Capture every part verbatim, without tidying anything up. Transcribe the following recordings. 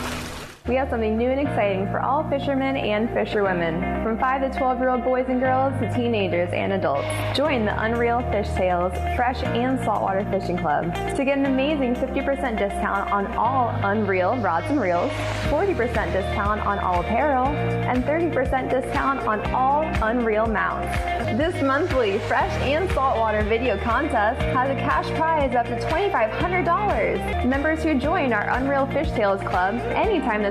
We have something new and exciting for all fishermen and fisherwomen, from five to twelve-year-old boys and girls to teenagers and adults. Join the Unreal Fish Tales Fresh and Saltwater Fishing Club to get an amazing fifty percent discount on all Unreal rods and reels, forty percent discount on all apparel, and thirty percent discount on all Unreal mounts. This monthly Fresh and Saltwater video contest has a cash prize up to twenty-five hundred dollars. Members who join our Unreal Fish Tales Club anytime this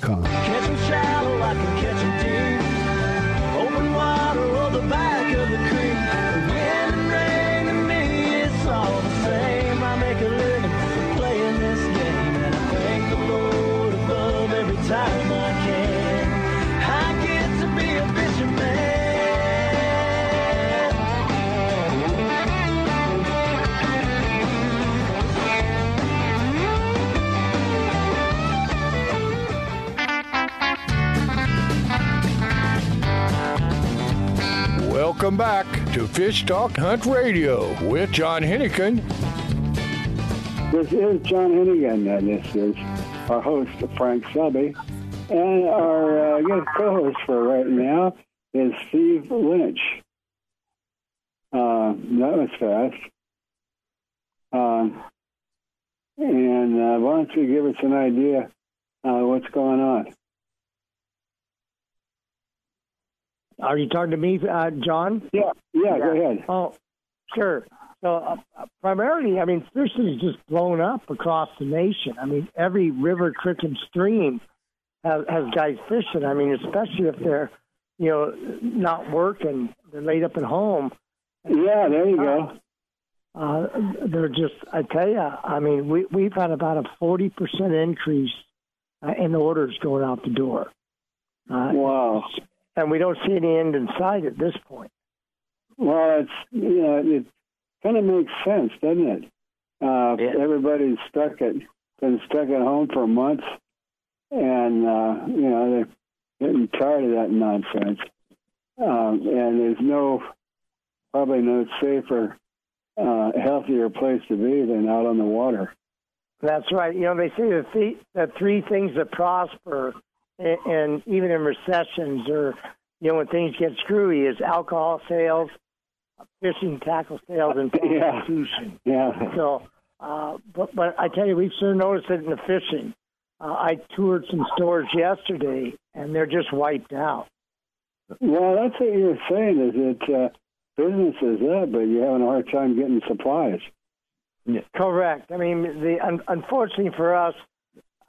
com. Catch them shallow, I can catch them deep. Open water or the back of the creek. The wind and rain to me, it's all the same. I make a living playing this game, and I thank the Lord above every time I can. I get to be a fisherman. Welcome back to Fish Talk Hunt Radio with John Hennigan. This is John Hennigan, and this is our host, Frank Selby. And our uh, guest co-host for right now is Steve Lynch. Uh, that was fast. Uh, and uh, why don't you give us an idea uh, what's going on? Are you talking to me, uh, John? Yeah. yeah, yeah, go ahead. Oh, sure. So uh, primarily, I mean, fishing is just blown up across the nation. I mean, every river, creek, and stream has, has guys fishing. I mean, especially if they're, you know, not working, they're laid up at home. Yeah, there you go. Uh, they're just, I tell you, I mean, we, we've had about a forty percent increase uh, in orders going out the door. Uh, wow. And we don't see any end in sight at this point. Well, it's, you know, it kind of makes sense, doesn't it? Uh, yeah. Everybody's stuck at been stuck at home for months, and uh, you know, they're getting tired of that nonsense. Um, and there's no, probably no safer, uh, healthier place to be than out on the water. That's right. You know, they say the three, the three things that prosper. And even in recessions or, you know, when things get screwy, is alcohol sales, fishing tackle sales, and prostitution. Yeah. yeah. So, uh, but, but I tell you, we've sure noticed it in the fishing. Uh, I toured some stores yesterday, and they're just wiped out. Well, that's what you're saying, is that uh, business is up, but you're having a hard time getting supplies. Yeah. Correct. I mean, the un- unfortunately for us,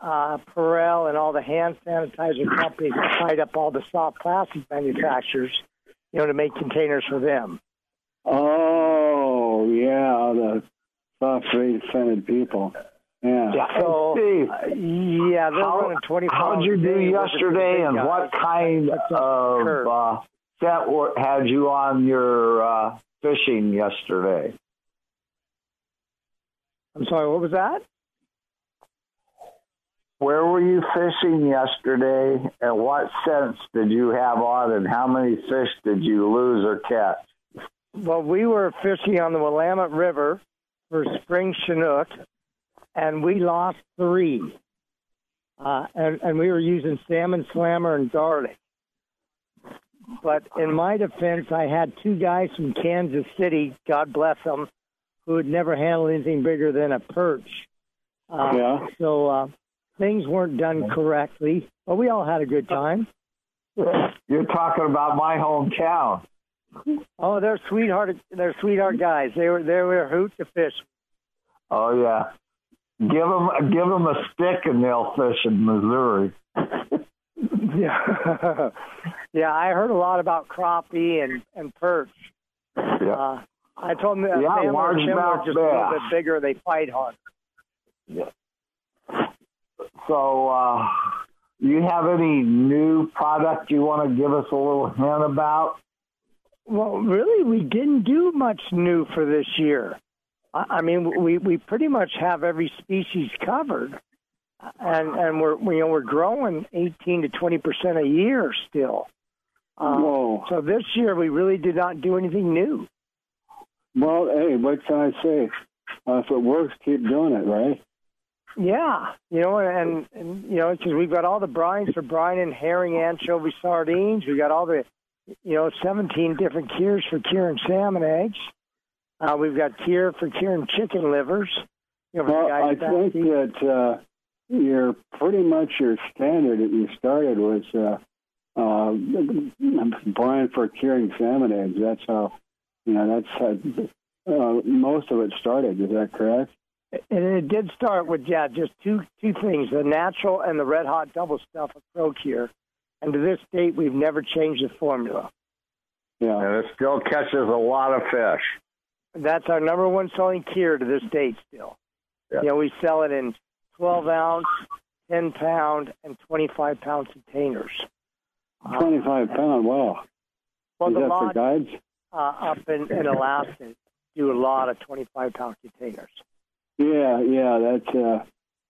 Uh, Perel and all the hand sanitizer companies tied up all the soft plastic manufacturers, you know, to make containers for them. Oh, yeah, the soft scented people. Yeah. yeah. So, Steve, uh, yeah, they're running twenty-four. How'd you do yesterday, and what kind of uh, set had you on your uh, fishing yesterday? I'm sorry, what was that? Where were you fishing yesterday, and what scents did you have on, and how many fish did you lose or catch? Well, we were fishing on the Willamette River for spring Chinook, and we lost three. Uh, and, and we were using salmon slammer and garlic. But in my defense, I had two guys from Kansas City, God bless them, who had never handled anything bigger than a perch. Uh, yeah. So... Uh, Things weren't done correctly, but we all had a good time. You're talking about my hometown. Oh, they're sweetheart. They're sweetheart guys. They were they were a hoot to fish. Oh yeah, give them give them a stick and they'll fish in Missouri. yeah, yeah. I heard a lot about crappie and and perch. Yeah. Uh, I told them that yeah, they were just a little bit bigger. They fight harder. Yeah. So, uh, do you have any new product you want to give us a little hint about? Well, really, we didn't do much new for this year. I mean, we, we pretty much have every species covered, and and we're you know we're growing eighteen to twenty percent a year still. Um, Whoa! So this year we really did not do anything new. Well, hey, what can I say? Uh, if it works, keep doing it, right? Yeah, you know, and, and you know, because we've got all the brines for brine and herring, anchovy, sardines. We've got all the, you know, seventeen different cures for curing salmon eggs. Uh, we've got cure for curing chicken livers. You know, well, I think eat. that uh, you're pretty much your standard that you started was uh, uh, brine for curing salmon eggs. That's how, you know, that's how uh, most of it started. Is that correct? And it did start with, yeah, just two two things, the natural and the red-hot double stuff of ProCure. And to this date, we've never changed the formula. Yeah. And it still catches a lot of fish. That's our number one selling cure to this date still. Yeah. You know, we sell it in twelve-ounce, ten-pound, and twenty-five-pound containers. twenty-five-pound, wow. Well, Is the that lodges, for guides? Uh, up in, in Alaska do a lot of twenty-five-pound containers. Yeah, yeah, that's uh,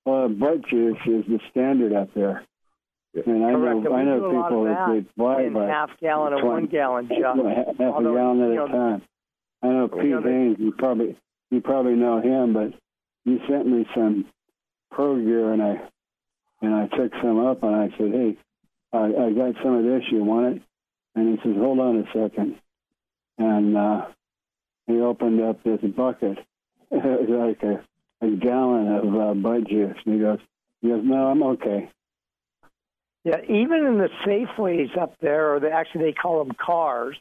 well, butt juice is the standard up there. And I Correct. know, I know people that, that they buy by half gallon or one gallon jug, half a Although, gallon at you know, a time. I know Pete you know, Baines, you probably you probably know him, but you sent me some ProGear, and I and I took some up, and I said, hey, I, I got some of this. You want it? And he says, hold on a second, and uh, he opened up this bucket. It was like a a gallon of uh, bud juice. And he goes, he goes, no, I'm okay. Yeah, even in the Safeways up there, or they, actually they call them cars,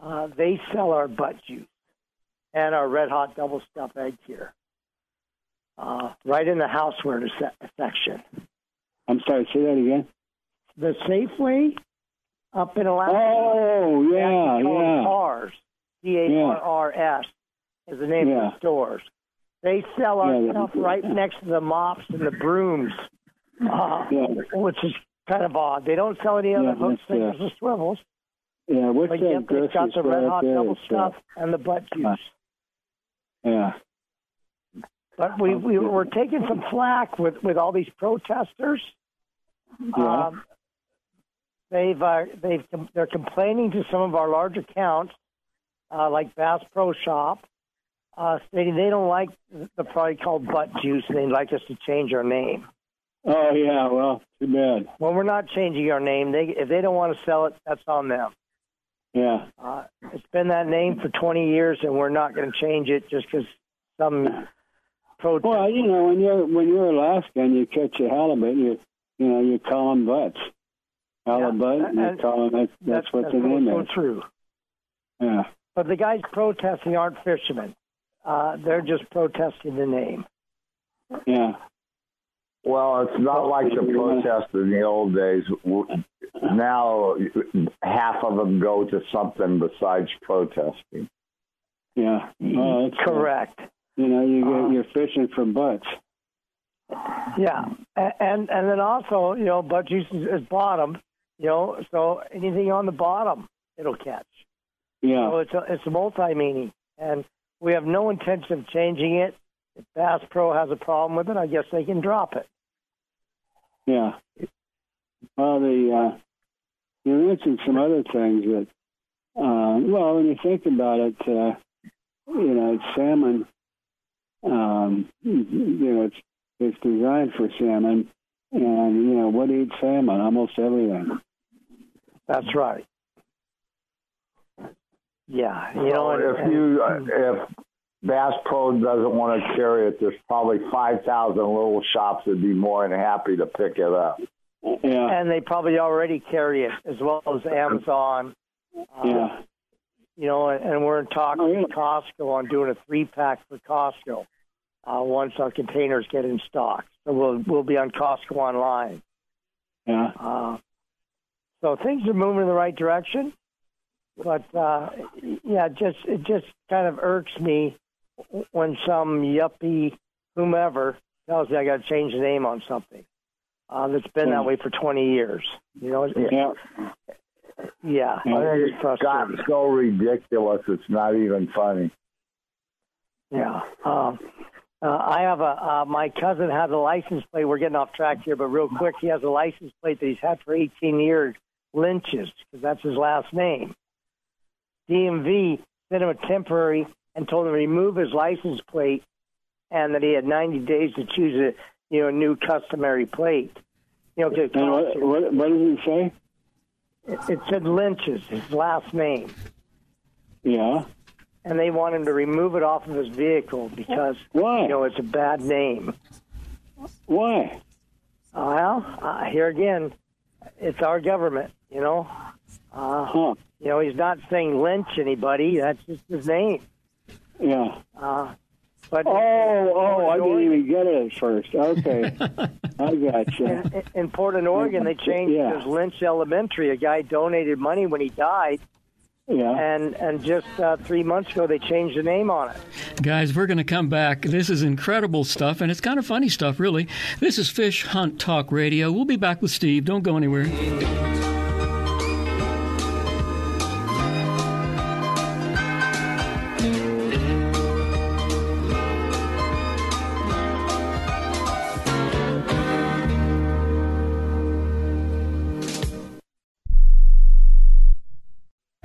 uh, they sell our butt juice and our red-hot double-stuff egg here, uh, right in the houseware section. I'm sorry, say that again? The Safeway up in Alaska. Oh, yeah, yeah. Cars, C A R R S is the name yeah. of the stores. They sell our yeah, stuff right yeah. next to the mops and the brooms, uh, yeah. which is kind of odd. They don't sell any other yeah, hooks, fingers, yeah. or swivels. Yeah, what's but that yep, they've got the red-hot double stuff uh, and the butt juice. Yeah. But we, we, we're taking some flack with, with all these protesters. Yeah. Um, they've, uh, they've, they're complaining to some of our large accounts, uh, like Bass Pro Shop, Uh, stating they don't like the product called butt juice, and they'd like us to change our name. Oh, yeah, well, too bad. Well, we're not changing our name. They, if they don't want to sell it, that's on them. Yeah. Uh, it's been that name for twenty years, and we're not going to change it just because some protest. Well, you know, when you're, when you're Alaskan, you catch a halibut, you you know, you call them butts. Halibut, yeah, you call them, that's, that's, that's what that's the name so is. That's so true. Yeah. But the guys protesting aren't fishermen. Uh, they're just protesting the name. Yeah. Well, it's not like the protests in the old days. Now, half of them go to something besides protesting. Yeah. Well, that's correct. A, you know, you get, uh, you're fishing for butts. Yeah. And and then also, you know, butt juice is bottom, you know, so anything on the bottom, it'll catch. Yeah. So it's a, it's a multi-meaning. And we have no intention of changing it. If Bass Pro has a problem with it, I guess they can drop it. Yeah. Well, the uh, you mentioned some other things that, uh, well, when you think about it, uh, you know, it's salmon. Um, you know, it's it's designed for salmon, and you know, what eats salmon? Almost everything. That's right. Yeah, you so know, and, if you and, if Bass Pro doesn't want to carry it, there's probably five thousand little shops that'd be more than happy to pick it up. Yeah, and they probably already carry it as well as Amazon. Yeah, uh, you know, and, and we're in talks oh, yeah. with Costco on doing a three pack for Costco uh, once our containers get in stock. So we'll we'll be on Costco online. Yeah. Uh, so things are moving in the right direction. But, uh, yeah, just it just kind of irks me when some yuppie whomever tells me I got to change the name on something. Uh, that's been that way for twenty years. You know, it, yeah. Yeah. It's, it's gotten so ridiculous, it's not even funny. Yeah. Um, uh, I have a, uh, my cousin has a license plate. We're getting off track here, but real quick, he has a license plate that he's had for eighteen years, Lynch's, because that's his last name. D M V sent him a temporary and told him to remove his license plate and that he had ninety days to choose a you know new customary plate. You know, to and what, what, what did it say? It, it said Lynch's, his last name. Yeah. And they want him to remove it off of his vehicle because, Why? you know, it's a bad name. Why? Well, uh, here again, it's our government, you know. Uh, huh. You know, he's not saying lynch anybody. That's just his name. Yeah. Uh, but oh, oh, I didn't even get it at first. Okay. I got you. In, in Portland, Oregon, they changed yeah. it as Lynch Elementary. A guy donated money when he died. Yeah. And and just uh, three months ago, they changed the name on it. Guys, we're going to come back. This is incredible stuff, and it's kind of funny stuff, really. This is Fish Hunt Talk Radio. We'll be back with Steve. Don't go anywhere.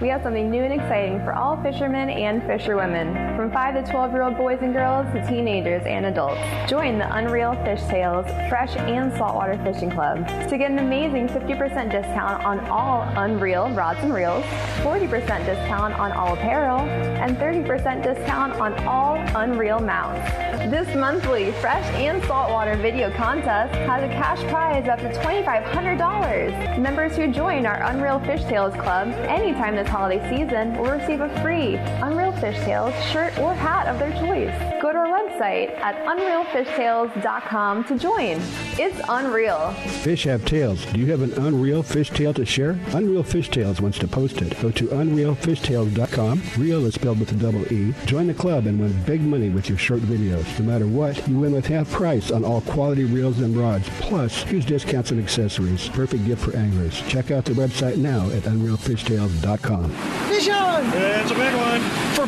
We have something new and exciting for all fishermen and fisherwomen, from five to twelve-year-old boys and girls to teenagers and adults. Join the Unreal Fish Tales Fresh and Saltwater Fishing Club to get an amazing fifty percent discount on all Unreal rods and reels, forty percent discount on all apparel, and thirty percent discount on all Unreal mounts. This monthly Fresh and Saltwater video contest has a cash prize up to twenty-five hundred dollars. Members who join our Unreal Fish Tales Club anytime this holiday season will receive a free Unreal Fish Tales shirt or hat of their choice. Go to our website at unreal fish tales dot com to join. It's unreal. Fish have tails. Do you have an unreal fish tale to share? Unreal Fish Tales wants to post it. Go to unreal fish tales dot com. Real is spelled with a double E. Join the club and win big money with your short videos. No matter what, you win with half price on all quality reels and rods, plus huge discounts and accessories. Perfect gift for anglers. Check out the website now at unreal fish tales dot com. Fish on! It's a big one. For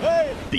hey. The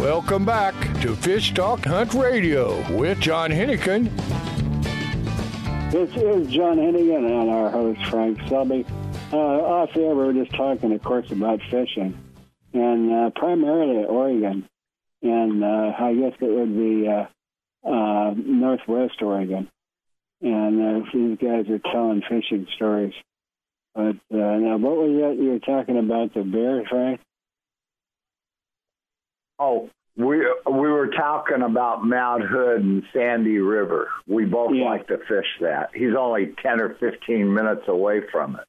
Welcome back to Fish Talk Hunt Radio with John Hennigan. This is John Hennigan and our host, Frank Selby. Uh, off air, we were just talking, of course, about fishing, and uh, primarily Oregon, and uh, I guess it would be uh, uh, Northwest Oregon. And uh, these guys are telling fishing stories. But uh, now, what was that you were talking about, the bear, Frank? Oh, we we were talking about Mount Hood and Sandy River. We both yeah. like to fish that. He's only ten or fifteen minutes away from it.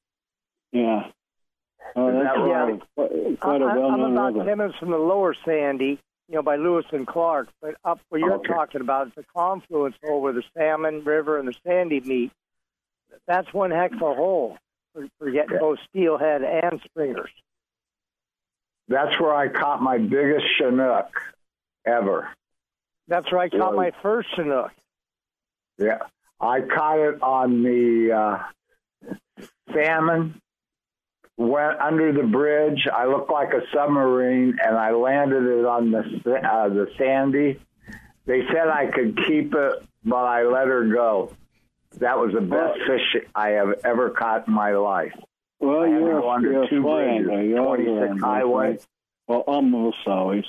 Yeah, oh, that's that right? yeah. Quite a well-known river. I'm about ten minutes from the lower Sandy. you know, by Lewis and Clark. But up where you're okay. talking about is the confluence hole where the Salmon River and the Sandy meet. That's one heck of a hole for, for getting okay. both steelhead and springers. That's where I caught my biggest Chinook ever. That's where I caught my first Chinook. Yeah. I caught it on the uh, Salmon, went under the bridge. I looked like a submarine, and I landed it on the uh, the Sandy. They said I could keep it, but I let her go. That was the best fish I have ever caught in my life. Well, you're a, under you're two fly angler. You're twenty-six highway. Well, almost always.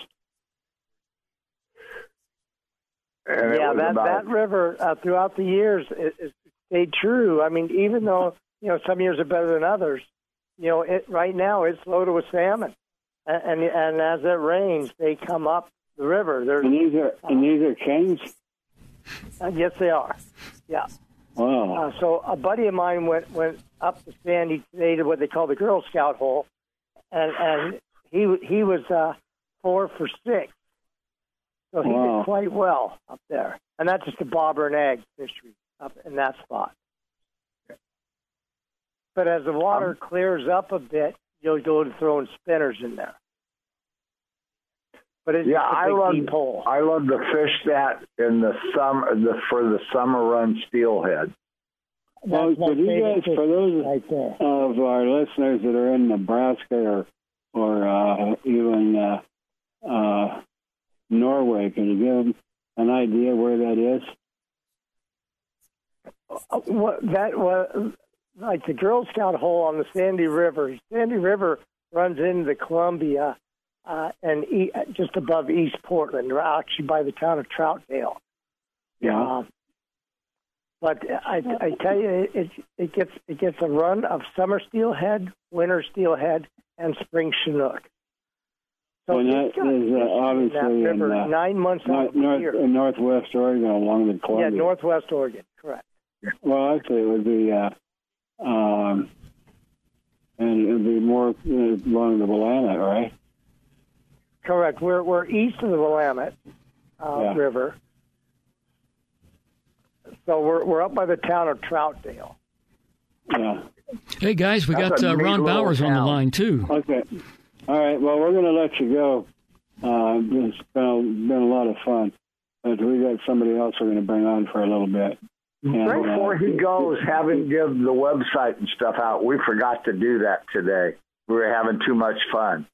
And yeah, that, about... that river uh, throughout the years it, it stayed true. I mean, even though, you know, some years are better than others, you know, it right now it's loaded with salmon. And and, and as it rains, they come up the river. There's, and these are uh, and these are chains? Uh, yes, they are. Yeah. Wow. Uh, so a buddy of mine went, went up to Sandy today to what they call the Girl Scout hole, and, and he he was uh, four for six. So he wow. did quite well up there. And that's just a bobber and egg fishery up in that spot. But as the water um, clears up a bit, you'll go to throwing spinners in there. But it's yeah, I love I love to fish that in the summer the, for the summer run steelhead. Well, for you guys, for those right of our listeners that are in Nebraska or or uh, even uh, uh, Norway, can you give them an idea where that is? Uh, well, that was like the Girl Scout hole on the Sandy River. Sandy River runs into the Columbia uh, and e- just above East Portland, actually by the town of Troutdale. Yeah. Uh, but I, I tell you, it, it gets it gets a run of summer steelhead, winter steelhead, and spring Chinook. So well, that is uh, obviously in, river, in uh, nine months north, out of the north, year. In northwest Oregon along the Columbia. Yeah, northwest Oregon, correct. Well, actually, it would be, uh, um, and it would be more you know, along the Willamette, right? Correct. We're we're east of the Willamette uh, yeah. River, so we're we're up by the town of Troutdale. Yeah. Hey guys, we That's got uh, Ron Bowers town. on the line too. Okay. All right, well, we're going to let you go. Uh, it's been, been a lot of fun. But we got somebody else we're going to bring on for a little bit. And, right before uh, he goes, have him give the website and stuff out. We forgot to do that today. We were having too much fun.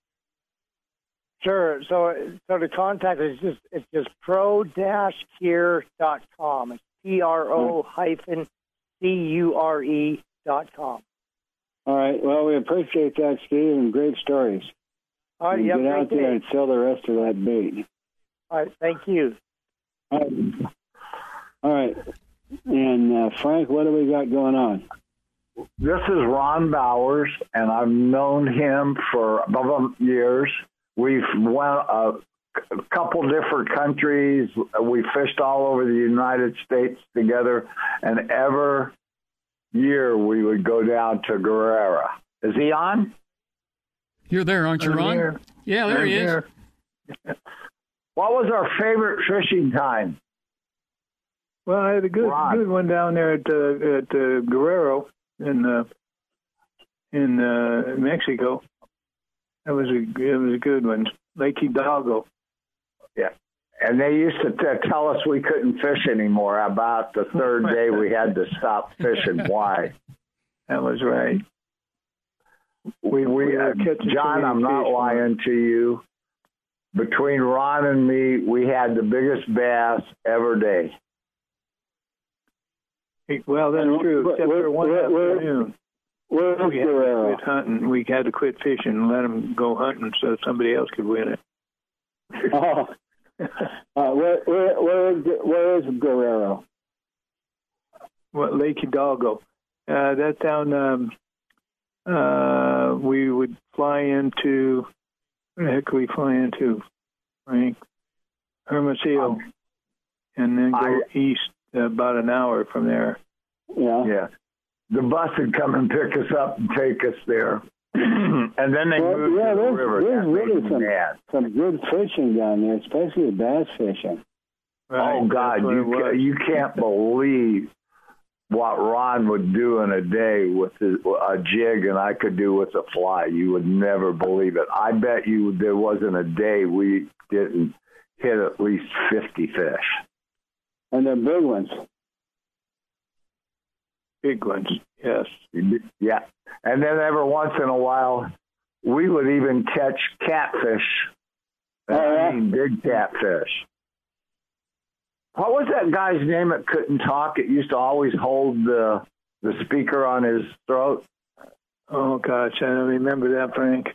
Sure. So so to contact us, it's just, it's just pro dash cure dot com. It's P R O hyphen C U R E dot com. All right. Well, we appreciate that, Steve, and great stories. All right, you get out there and sell the rest of that bait. All right, thank you. All right. All right. And, uh, Frank, what do we got going on? This is Ron Bowers, and I've known him for about years. We've went a couple different countries. We fished all over the United States together, and ever year we would go down to Guerrero. Is he on? You're there, aren't you, Ron? Here. Yeah, there I'm he is. What was our favorite fishing time? Well, I had a good Ron. good one down there at uh, at uh, Guerrero in uh, in uh, Mexico. That was a it was a good one, Lake Hidalgo. Yeah. And they used to t- tell us we couldn't fish anymore. About the third day, we had to stop fishing. Why? That was right. We, we uh, John, I'm not lying to you. Between Ron and me, we had the biggest bass ever day. Hey, well, that's true. Except for one afternoon, we had to quit hunting. We had to quit fishing and let them go hunting so somebody else could win it. Oh. Uh, where, where, where, is, where is Guerrero? What, Lake Hidalgo. Uh, that down, um, uh, we would fly into, what the heck could we fly into, Frank? Hermosillo. Um, and then go I, east uh, about an hour from there. Yeah. Yeah. The bus would come and pick us up and take us there. And then they well, moved yeah, to the river. There's really some, some good fishing down there, especially bass fishing. Right. Oh, God, you can't, you can't believe what Ron would do in a day with his, a jig and I could do with a fly. You would never believe it. I bet you there wasn't a day we didn't hit at least fifty fish. And they're big ones. Big ones, yes. Yeah. And then every once in a while, we would even catch catfish. Uh, I mean, big catfish. What was that guy's name that couldn't talk? It used to always hold the the speaker on his throat. Oh, gosh, I don't remember that, Frank.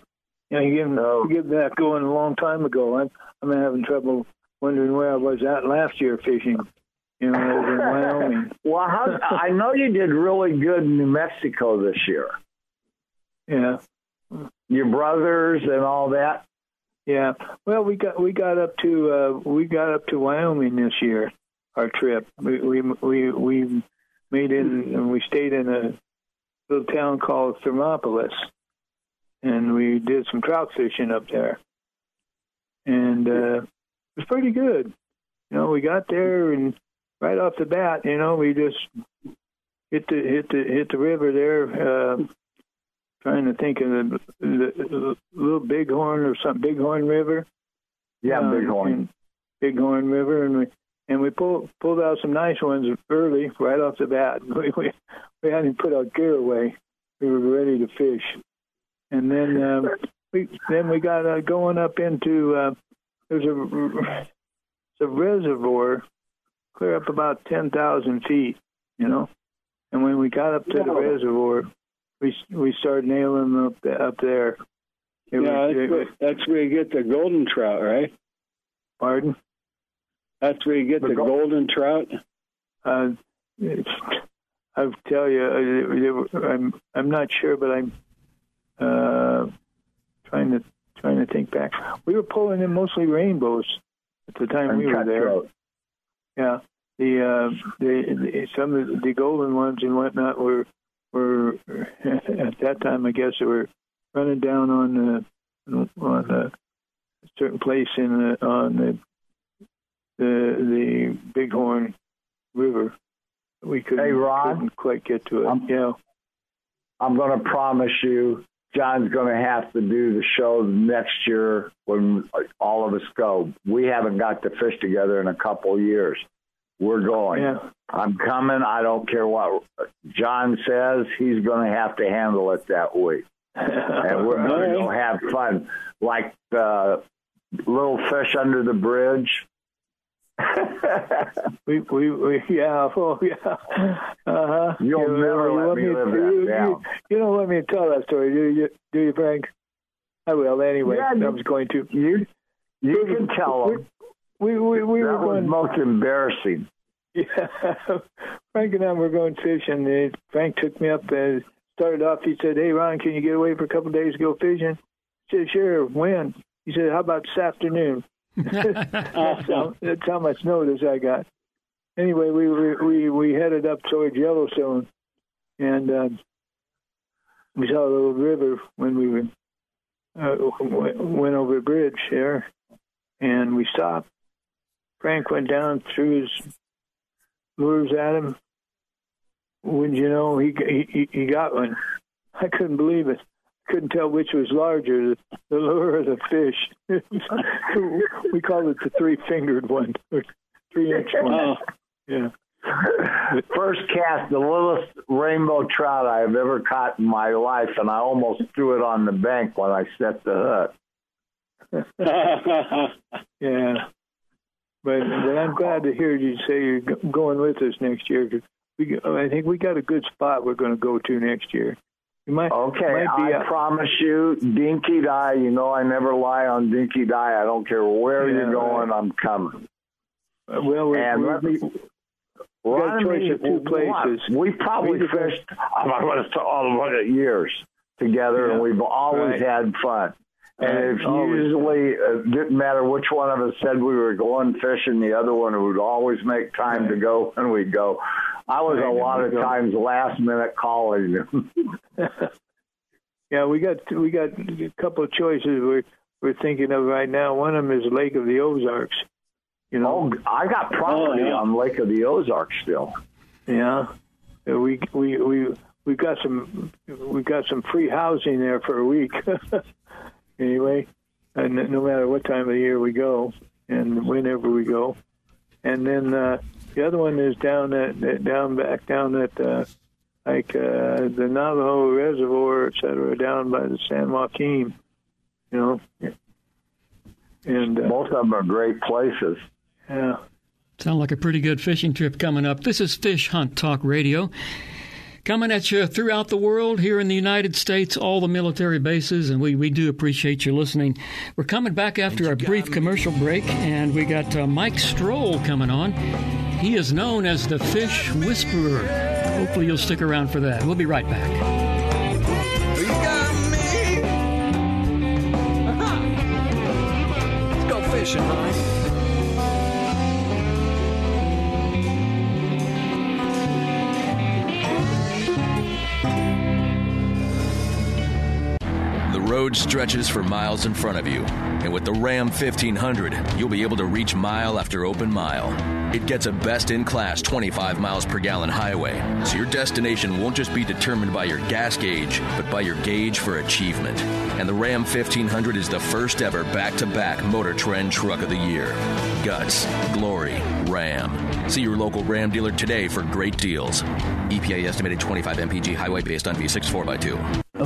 You know, you gave, no. you gave that going a long time ago. I'm, I'm having trouble wondering where I was at last year fishing. You know, over in Wyoming. Well, how, I know you did really good in New Mexico this year. Yeah, your brothers and all that. Yeah. Well, we got we got up to uh, we got up to Wyoming this year. Our trip, we we we, we made in and we stayed in a little town called Thermopolis, and we did some trout fishing up there, and uh, it was pretty good. You know, we got there and. Right off the bat, you know, we just hit the hit the hit the river there. Uh, trying to think of the, the, the little Bighorn or some Bighorn River. Yeah, um, Bighorn. Bighorn River, and we and we pulled pulled out some nice ones early, right off the bat. We we, we hadn't put our gear away. We were ready to fish, and then um, we then we got uh, going up into uh, there's a it's a reservoir. Clear up about ten thousand feet, you know. And when we got up to yeah. the reservoir, we we started nailing them up, the, up there. It yeah, was, that's, it, where, that's where you get the golden trout, right? Pardon? That's where you get the, the golden, golden trout? Uh, I'll tell you, I, I'm I'm not sure, but I'm uh, trying to trying to think back. We were pulling in mostly rainbows at the time and we were there. Trout. Yeah, the, uh, the the some of the golden ones and whatnot were were at that time I guess they were running down on the, on a certain place in the, on the the the Bighorn River. We couldn't, hey, Ron, couldn't quite get to it. I'm, yeah, I'm going to promise you, John's going to have to do the show next year when all of us go. We haven't got to fish together in a couple of years. We're going. Yeah. I'm coming. I don't care what John says. He's going to have to handle it that week. And we're going to go have fun. Like the little fish under the bridge. we, we, we, yeah, oh, yeah. Uh-huh. You'll you, never you let me live to, that you, down. You, you don't let me tell that story, do you, do you Frank? I will, anyway. Yeah, I was going to. You, you can tell them. We, we, we, we that were going, was most embarrassing. Yeah. Frank and I were going fishing. And Frank took me up and started off. He said, hey, Ron, can you get away for a couple of days to go fishing? I said, sure, when? He said, how about this afternoon? that's, how, that's how much notice I got. Anyway, we we we headed up towards Yellowstone, and um, we saw a little river when we were, uh, went over a bridge there, and we stopped. Frank went down, threw his lures at him. Wouldn't you know, he he he got one. I couldn't believe it. Couldn't tell which was larger, the lure or the fish. We called it the three-fingered one, or three-inch one. Oh. Yeah. First cast, the littlest rainbow trout I have ever caught in my life, and I almost threw it on the bank when I set the hook. Yeah. But, but I'm glad to hear you say you're going with us next year. We, I think we got a good spot we're going to go to next year. Might, okay, I a, promise you, Dinky Die, you know I never lie on Dinky Die. I don't care where yeah, you're going, right. I'm coming. Uh, well, we're, and we're, me, we're got a choice of two places. We probably we fished, I'm going to tell all of it, years together, yeah. and we've always right. had fun. And right. if always. usually it didn't matter which one of us said we were going fishing, the other one would always make time right. to go, and we'd go. I was a lot of times last minute calling them. Yeah, we got we got a couple of choices we're we're thinking of right now. One of them is Lake of the Ozarks. You know, oh, I got property oh, yeah. on Lake of the Ozarks still. Yeah, we we we we got some we got some free housing there for a week. Anyway, and no matter what time of the year we go and whenever we go, and then uh, the other one is down at down back down at. Uh, like uh, the Navajo Reservoir, et cetera, down by the San Joaquin, you know. And uh, both of them are great places. Yeah. Sound like a pretty good fishing trip coming up. This is Fish Hunt Talk Radio. Coming at you throughout the world, here in the United States, all the military bases, and we, we do appreciate you listening. We're coming back after our brief commercial break, and we got uh, Mike Stroll coming on. He is known as the Fish Whisperer. Hopefully you'll stick around for that. We'll be right back. Let's go fishing, Mike. The road stretches for miles in front of you, and with the Ram fifteen hundred, you'll be able to reach mile after open mile. It gets a best-in-class twenty-five miles per gallon highway, so your destination won't just be determined by your gas gauge, but by your gauge for achievement. And the Ram fifteen hundred is the first ever back-to-back Motor Trend Truck of the Year. Guts, glory, Ram. See your local Ram dealer today for great deals. E P A estimated twenty-five M P G highway based on V six four by two. A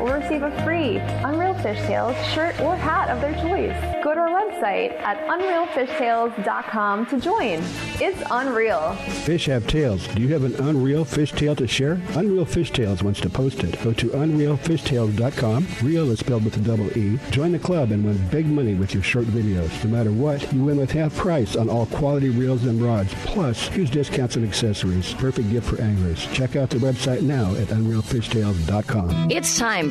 will receive a free Unreal Fish Tales shirt or hat of their choice. Go to our website at unreal fish tales dot com to join. It's unreal. Fish have tails. Do you have an unreal fish tale to share? Unreal Fish Tales wants to post it. Go to unreal fish tales dot com. Real is spelled with a double E. Join the club and win big money with your short videos. No matter what, you win with half price on all quality reels and rods. Plus, huge discounts and accessories. Perfect gift for anglers. Check out the website now at unreal fish tales dot com. It's time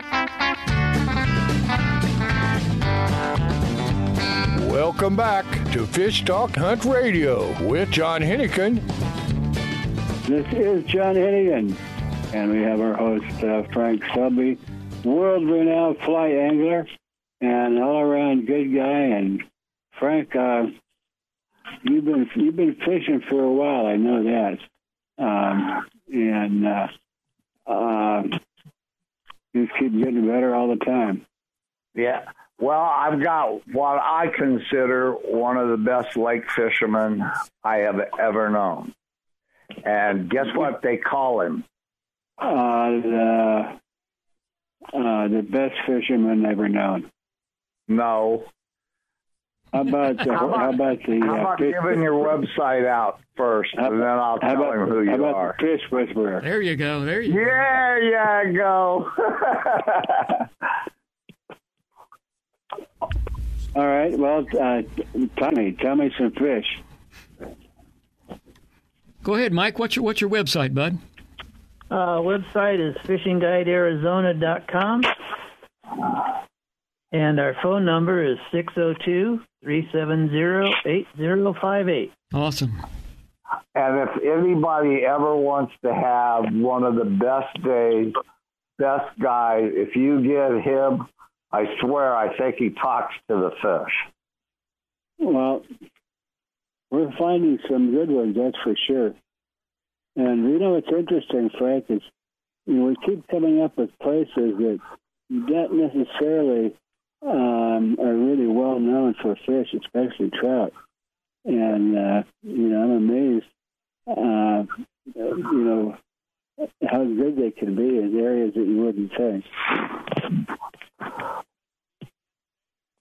Welcome back to Fish Talk Hunt Radio with John Hennigan. This is John Hennigan, and we have our host, uh, Frank Selby, world-renowned fly angler and all-around good guy. And Frank, uh, you've been you've been fishing for a while, I know that. Um, and uh, uh, you just keep getting better all the time. Yeah. Well, I've got what I consider one of the best lake fishermen I have ever known. And guess what they call him? Uh, the Uh, the best fisherman ever known. No. How about the, how about, how about, the, how about uh, giving your website out first, how, and then I'll tell about, him who you about are. Fish Whisperer. There you go. There you yeah, go. There you go. All right. Well, uh, tell me, tell me some fish. Go ahead, Mike. What's your what's your website, bud? Uh, website is fishing guide arizona dot com. And our phone number is six oh two, three seven zero, eight zero five eight. Awesome. And if anybody ever wants to have one of the best days, best guy, if you get him, I swear, I think he talks to the fish. Well, we're finding some good ones, that's for sure. And, you know, it's interesting, Frank, is you know, we keep coming up with places that don't necessarily Um, are really well known for fish, especially trout. And, uh, you know, I'm amazed, uh, you know, how good they can be in areas that you wouldn't think.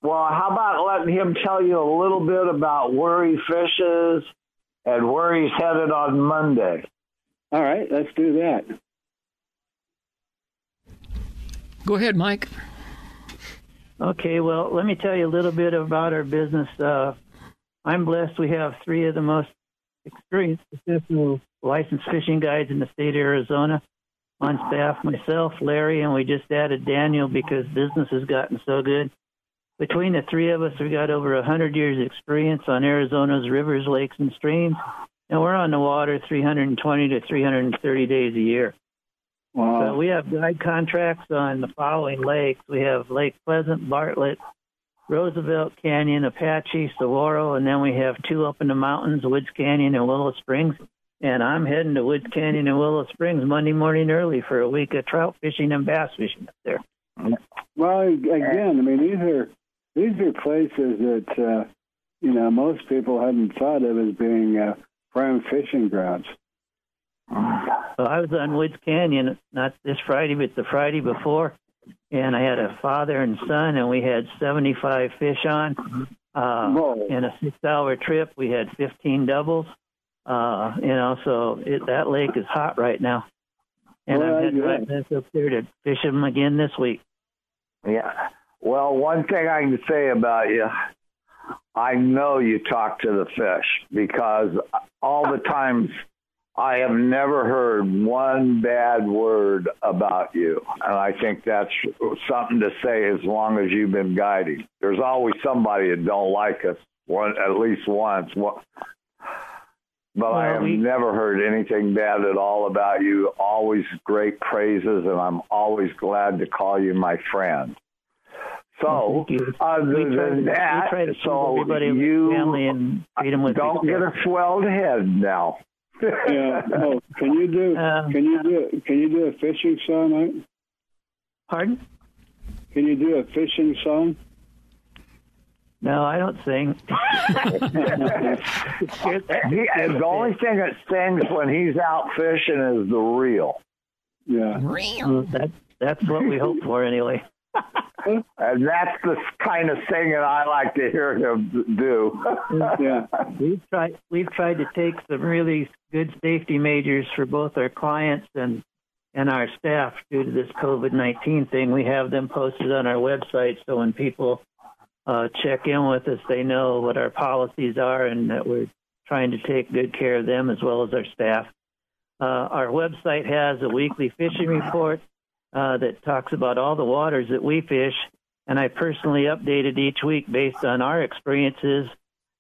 Well, how about letting him tell you a little bit about where he fishes and where he's headed on Monday? All right, let's do that. Go ahead, Mike. Okay, well, let me tell you a little bit about our business. Uh, I'm blessed we have three of the most experienced professional licensed fishing guides in the state of Arizona on staff, myself, Larry, and we just added Daniel because business has gotten so good. Between the three of us, we've got over one hundred years experience on Arizona's rivers, lakes, and streams, and we're on the water three hundred twenty to three hundred thirty days a year. Wow. So we have guide contracts on the following lakes. We have Lake Pleasant, Bartlett, Roosevelt Canyon, Apache, Saguaro, and then we have two up in the mountains, Woods Canyon and Willow Springs. And I'm heading to Woods Canyon and Willow Springs Monday morning early for a week of trout fishing and bass fishing up there. Well, again, I mean, these are, these are places that, uh, you know, most people hadn't thought of as being uh, prime fishing grounds. Well, I was on Woods Canyon, not this Friday, but the Friday before, and I had a father and son, and we had seventy-five fish on. Uh, in a six-hour trip, we had fifteen doubles. Uh, you know, so it, that lake is hot right now. And well, I'm heading right back up there to fish them again this week. Yeah. Well, one thing I can say about you, I know you talk to the fish because all the times – I have never heard one bad word about you, and I think that's something to say as long as you've been guiding. There's always somebody that don't like us, one at least once. But well, I have we, never heard anything bad at all about you, always great praises, and I'm always glad to call you my friend. So, other than that, so you don't get a swelled head now. Yeah. Oh, can you do? Um, can you do? Can you do a fishing song, Mike? Pardon? Can you do a fishing song? No, I don't sing. he, the only thing that sings when he's out fishing is the reel. Yeah. Reel. That, that's what we hope for, anyway. And that's the kind of singing I like to hear him do. Yeah. We've tried, we've tried to take some really good safety measures for both our clients and, and our staff due to this COVID nineteen thing. We have them posted on our website so when people uh, check in with us, they know what our policies are and that we're trying to take good care of them as well as our staff. Uh, our website has a weekly fishing report Uh, that talks about all the waters that we fish, and I personally update it each week based on our experiences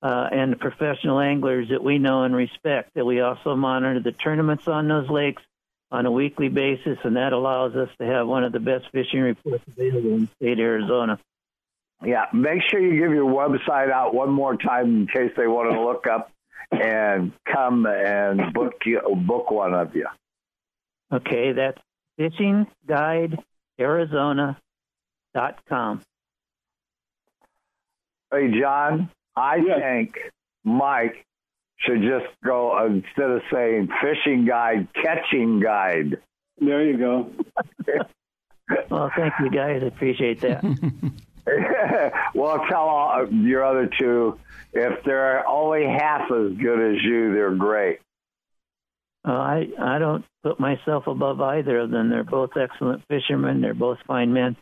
uh, and the professional anglers that we know and respect. That we also monitor the tournaments on those lakes on a weekly basis, and that allows us to have one of the best fishing reports available in the state of Arizona. Yeah, make sure you give your website out one more time in case they want to look up and come and book you, book one of you. Okay, that's fishing guide arizona dot com. Hey, John, I yes. think Mike should just go, instead of saying fishing guide, catching guide. There you go. Well, thank you guys. I appreciate that. Well, tell all your other two, if they're only half as good as you, they're great. Uh, I I don't put myself above either of them. They're both excellent fishermen. They're both fine men.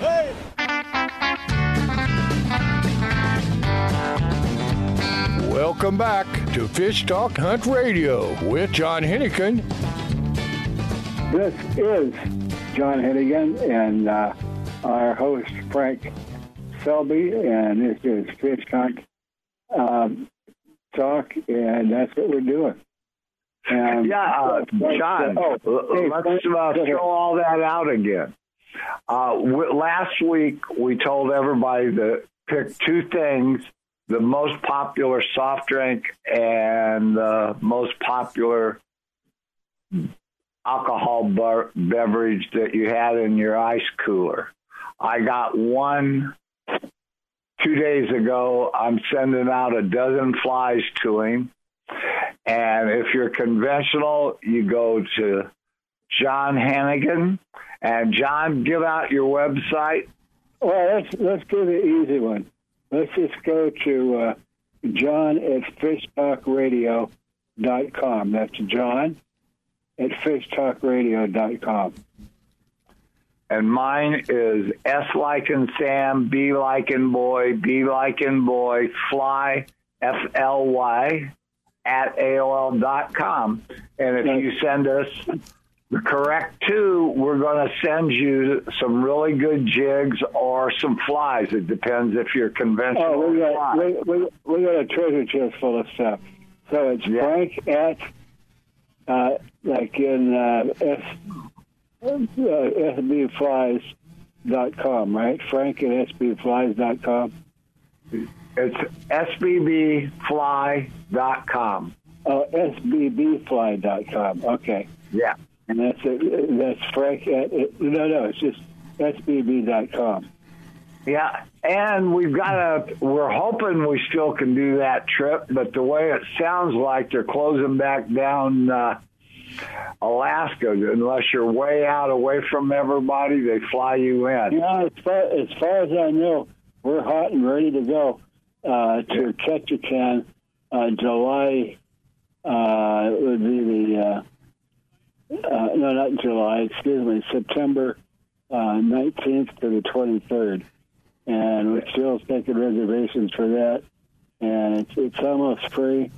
hey. Welcome back to Fish Talk Hunt Radio with John Hennigan. This is John Hennigan and uh, our host, Frank Selby, and this is Fish Hunt um, Talk, and that's what we're doing. Um, yeah, uh, John, uh, oh, hey, let's uh, throw all that out again. Uh, w- last week, we told everybody to pick two things: the most popular soft drink and the most popular alcohol bar- beverage that you had in your ice cooler. I got one two days ago. I'm sending out a dozen flies to him. And if you're conventional, you go to John Hennigan. And, John, give out your website. Well, let's, let's do the easy one. Let's just go to uh, John at fish talk radio dot com. That's John at fish talk radio dot com. And mine is S like in Sam, B like in boy, B like in boy, fly, F L Y, at A O L dot com. And if you send us the correct two, we're going to send you some really good jigs or some flies. It depends if you're conventional. Oh, we got, we, we, we got a treasure chest full of stuff. So it's yeah. Frank at, uh, like in uh, S, uh, S B flies dot com, right? Frank at S B flies dot com. It's S B B fly dot com. Oh, S B B fly dot com. Okay. Yeah. And that's it. That's Frank at, no, no, it's just S B B dot com. Yeah, and we've got a, we're hoping we still can do that trip, but the way it sounds like they're closing back down uh, Alaska, unless you're way out away from everybody, they fly you in. Yeah, as far as, far as I know, we're hot and ready to go uh, to Ketchikan on uh, July, uh, it would be the, uh, Uh, no, not July, excuse me, September uh, nineteenth to the twenty-third. And we're still taking reservations for that. And it's, it's almost free.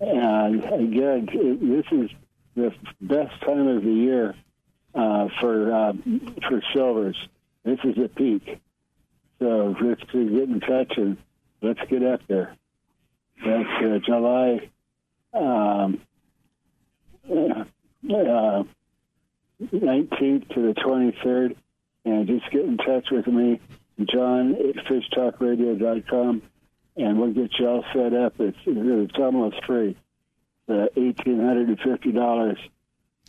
And again, it, this is the best time of the year uh, for uh, for silvers. This is the peak. So let's get in touch and let's get up there. That's uh, July. Um, yeah. Uh, nineteenth to the twenty-third, and just get in touch with me, John at fish talk radio dot com, and we'll get you all set up. It's, it's almost free, uh, eighteen hundred fifty dollars,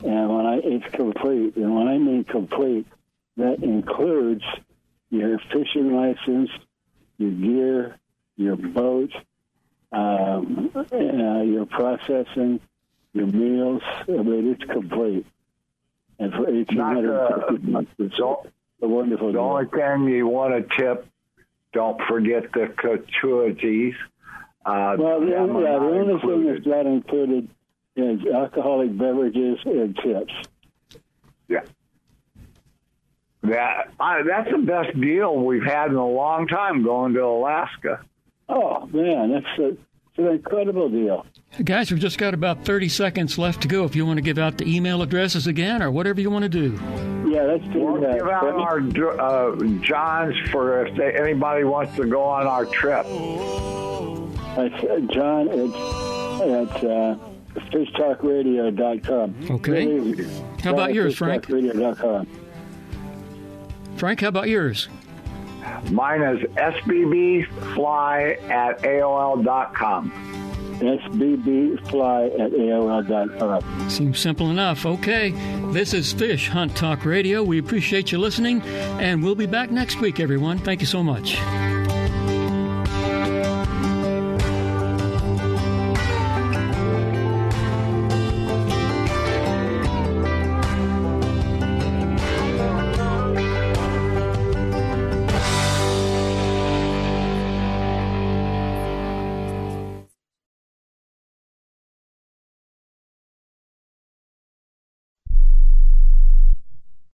and when I it's complete, and when I mean complete, that includes your fishing license, your gear, your boat, um, uh, your processing. Your meals, I mean, it's complete. And for eighteen hundred dollars, it's a wonderful. The meal. Only thing you want to tip, don't forget the gratuities. Uh, well, the, yeah, the only included. thing that's not included is alcoholic beverages and tips. Yeah. That, I, that's the best deal we've had in a long time going to Alaska. Oh, man, that's a... It's an incredible deal. Guys, we've just got about thirty seconds left to go. If you want to give out the email addresses again or whatever you want to do. Yeah, let's do we'll that. Give out Perfect. our uh, Johns for if they, anybody wants to go on our trip. It's, uh, John, it's at uh, fish talk radio dot com. Okay. Really, how about yours, Frank? fish talk radio dot com. Frank, how about yours? Mine is sbbfly at A O L dot com. sbbfly at A O L dot com. Seems simple enough. Okay. This is Fish Hunt Talk Radio. We appreciate you listening, and we'll be back next week, everyone. Thank you so much.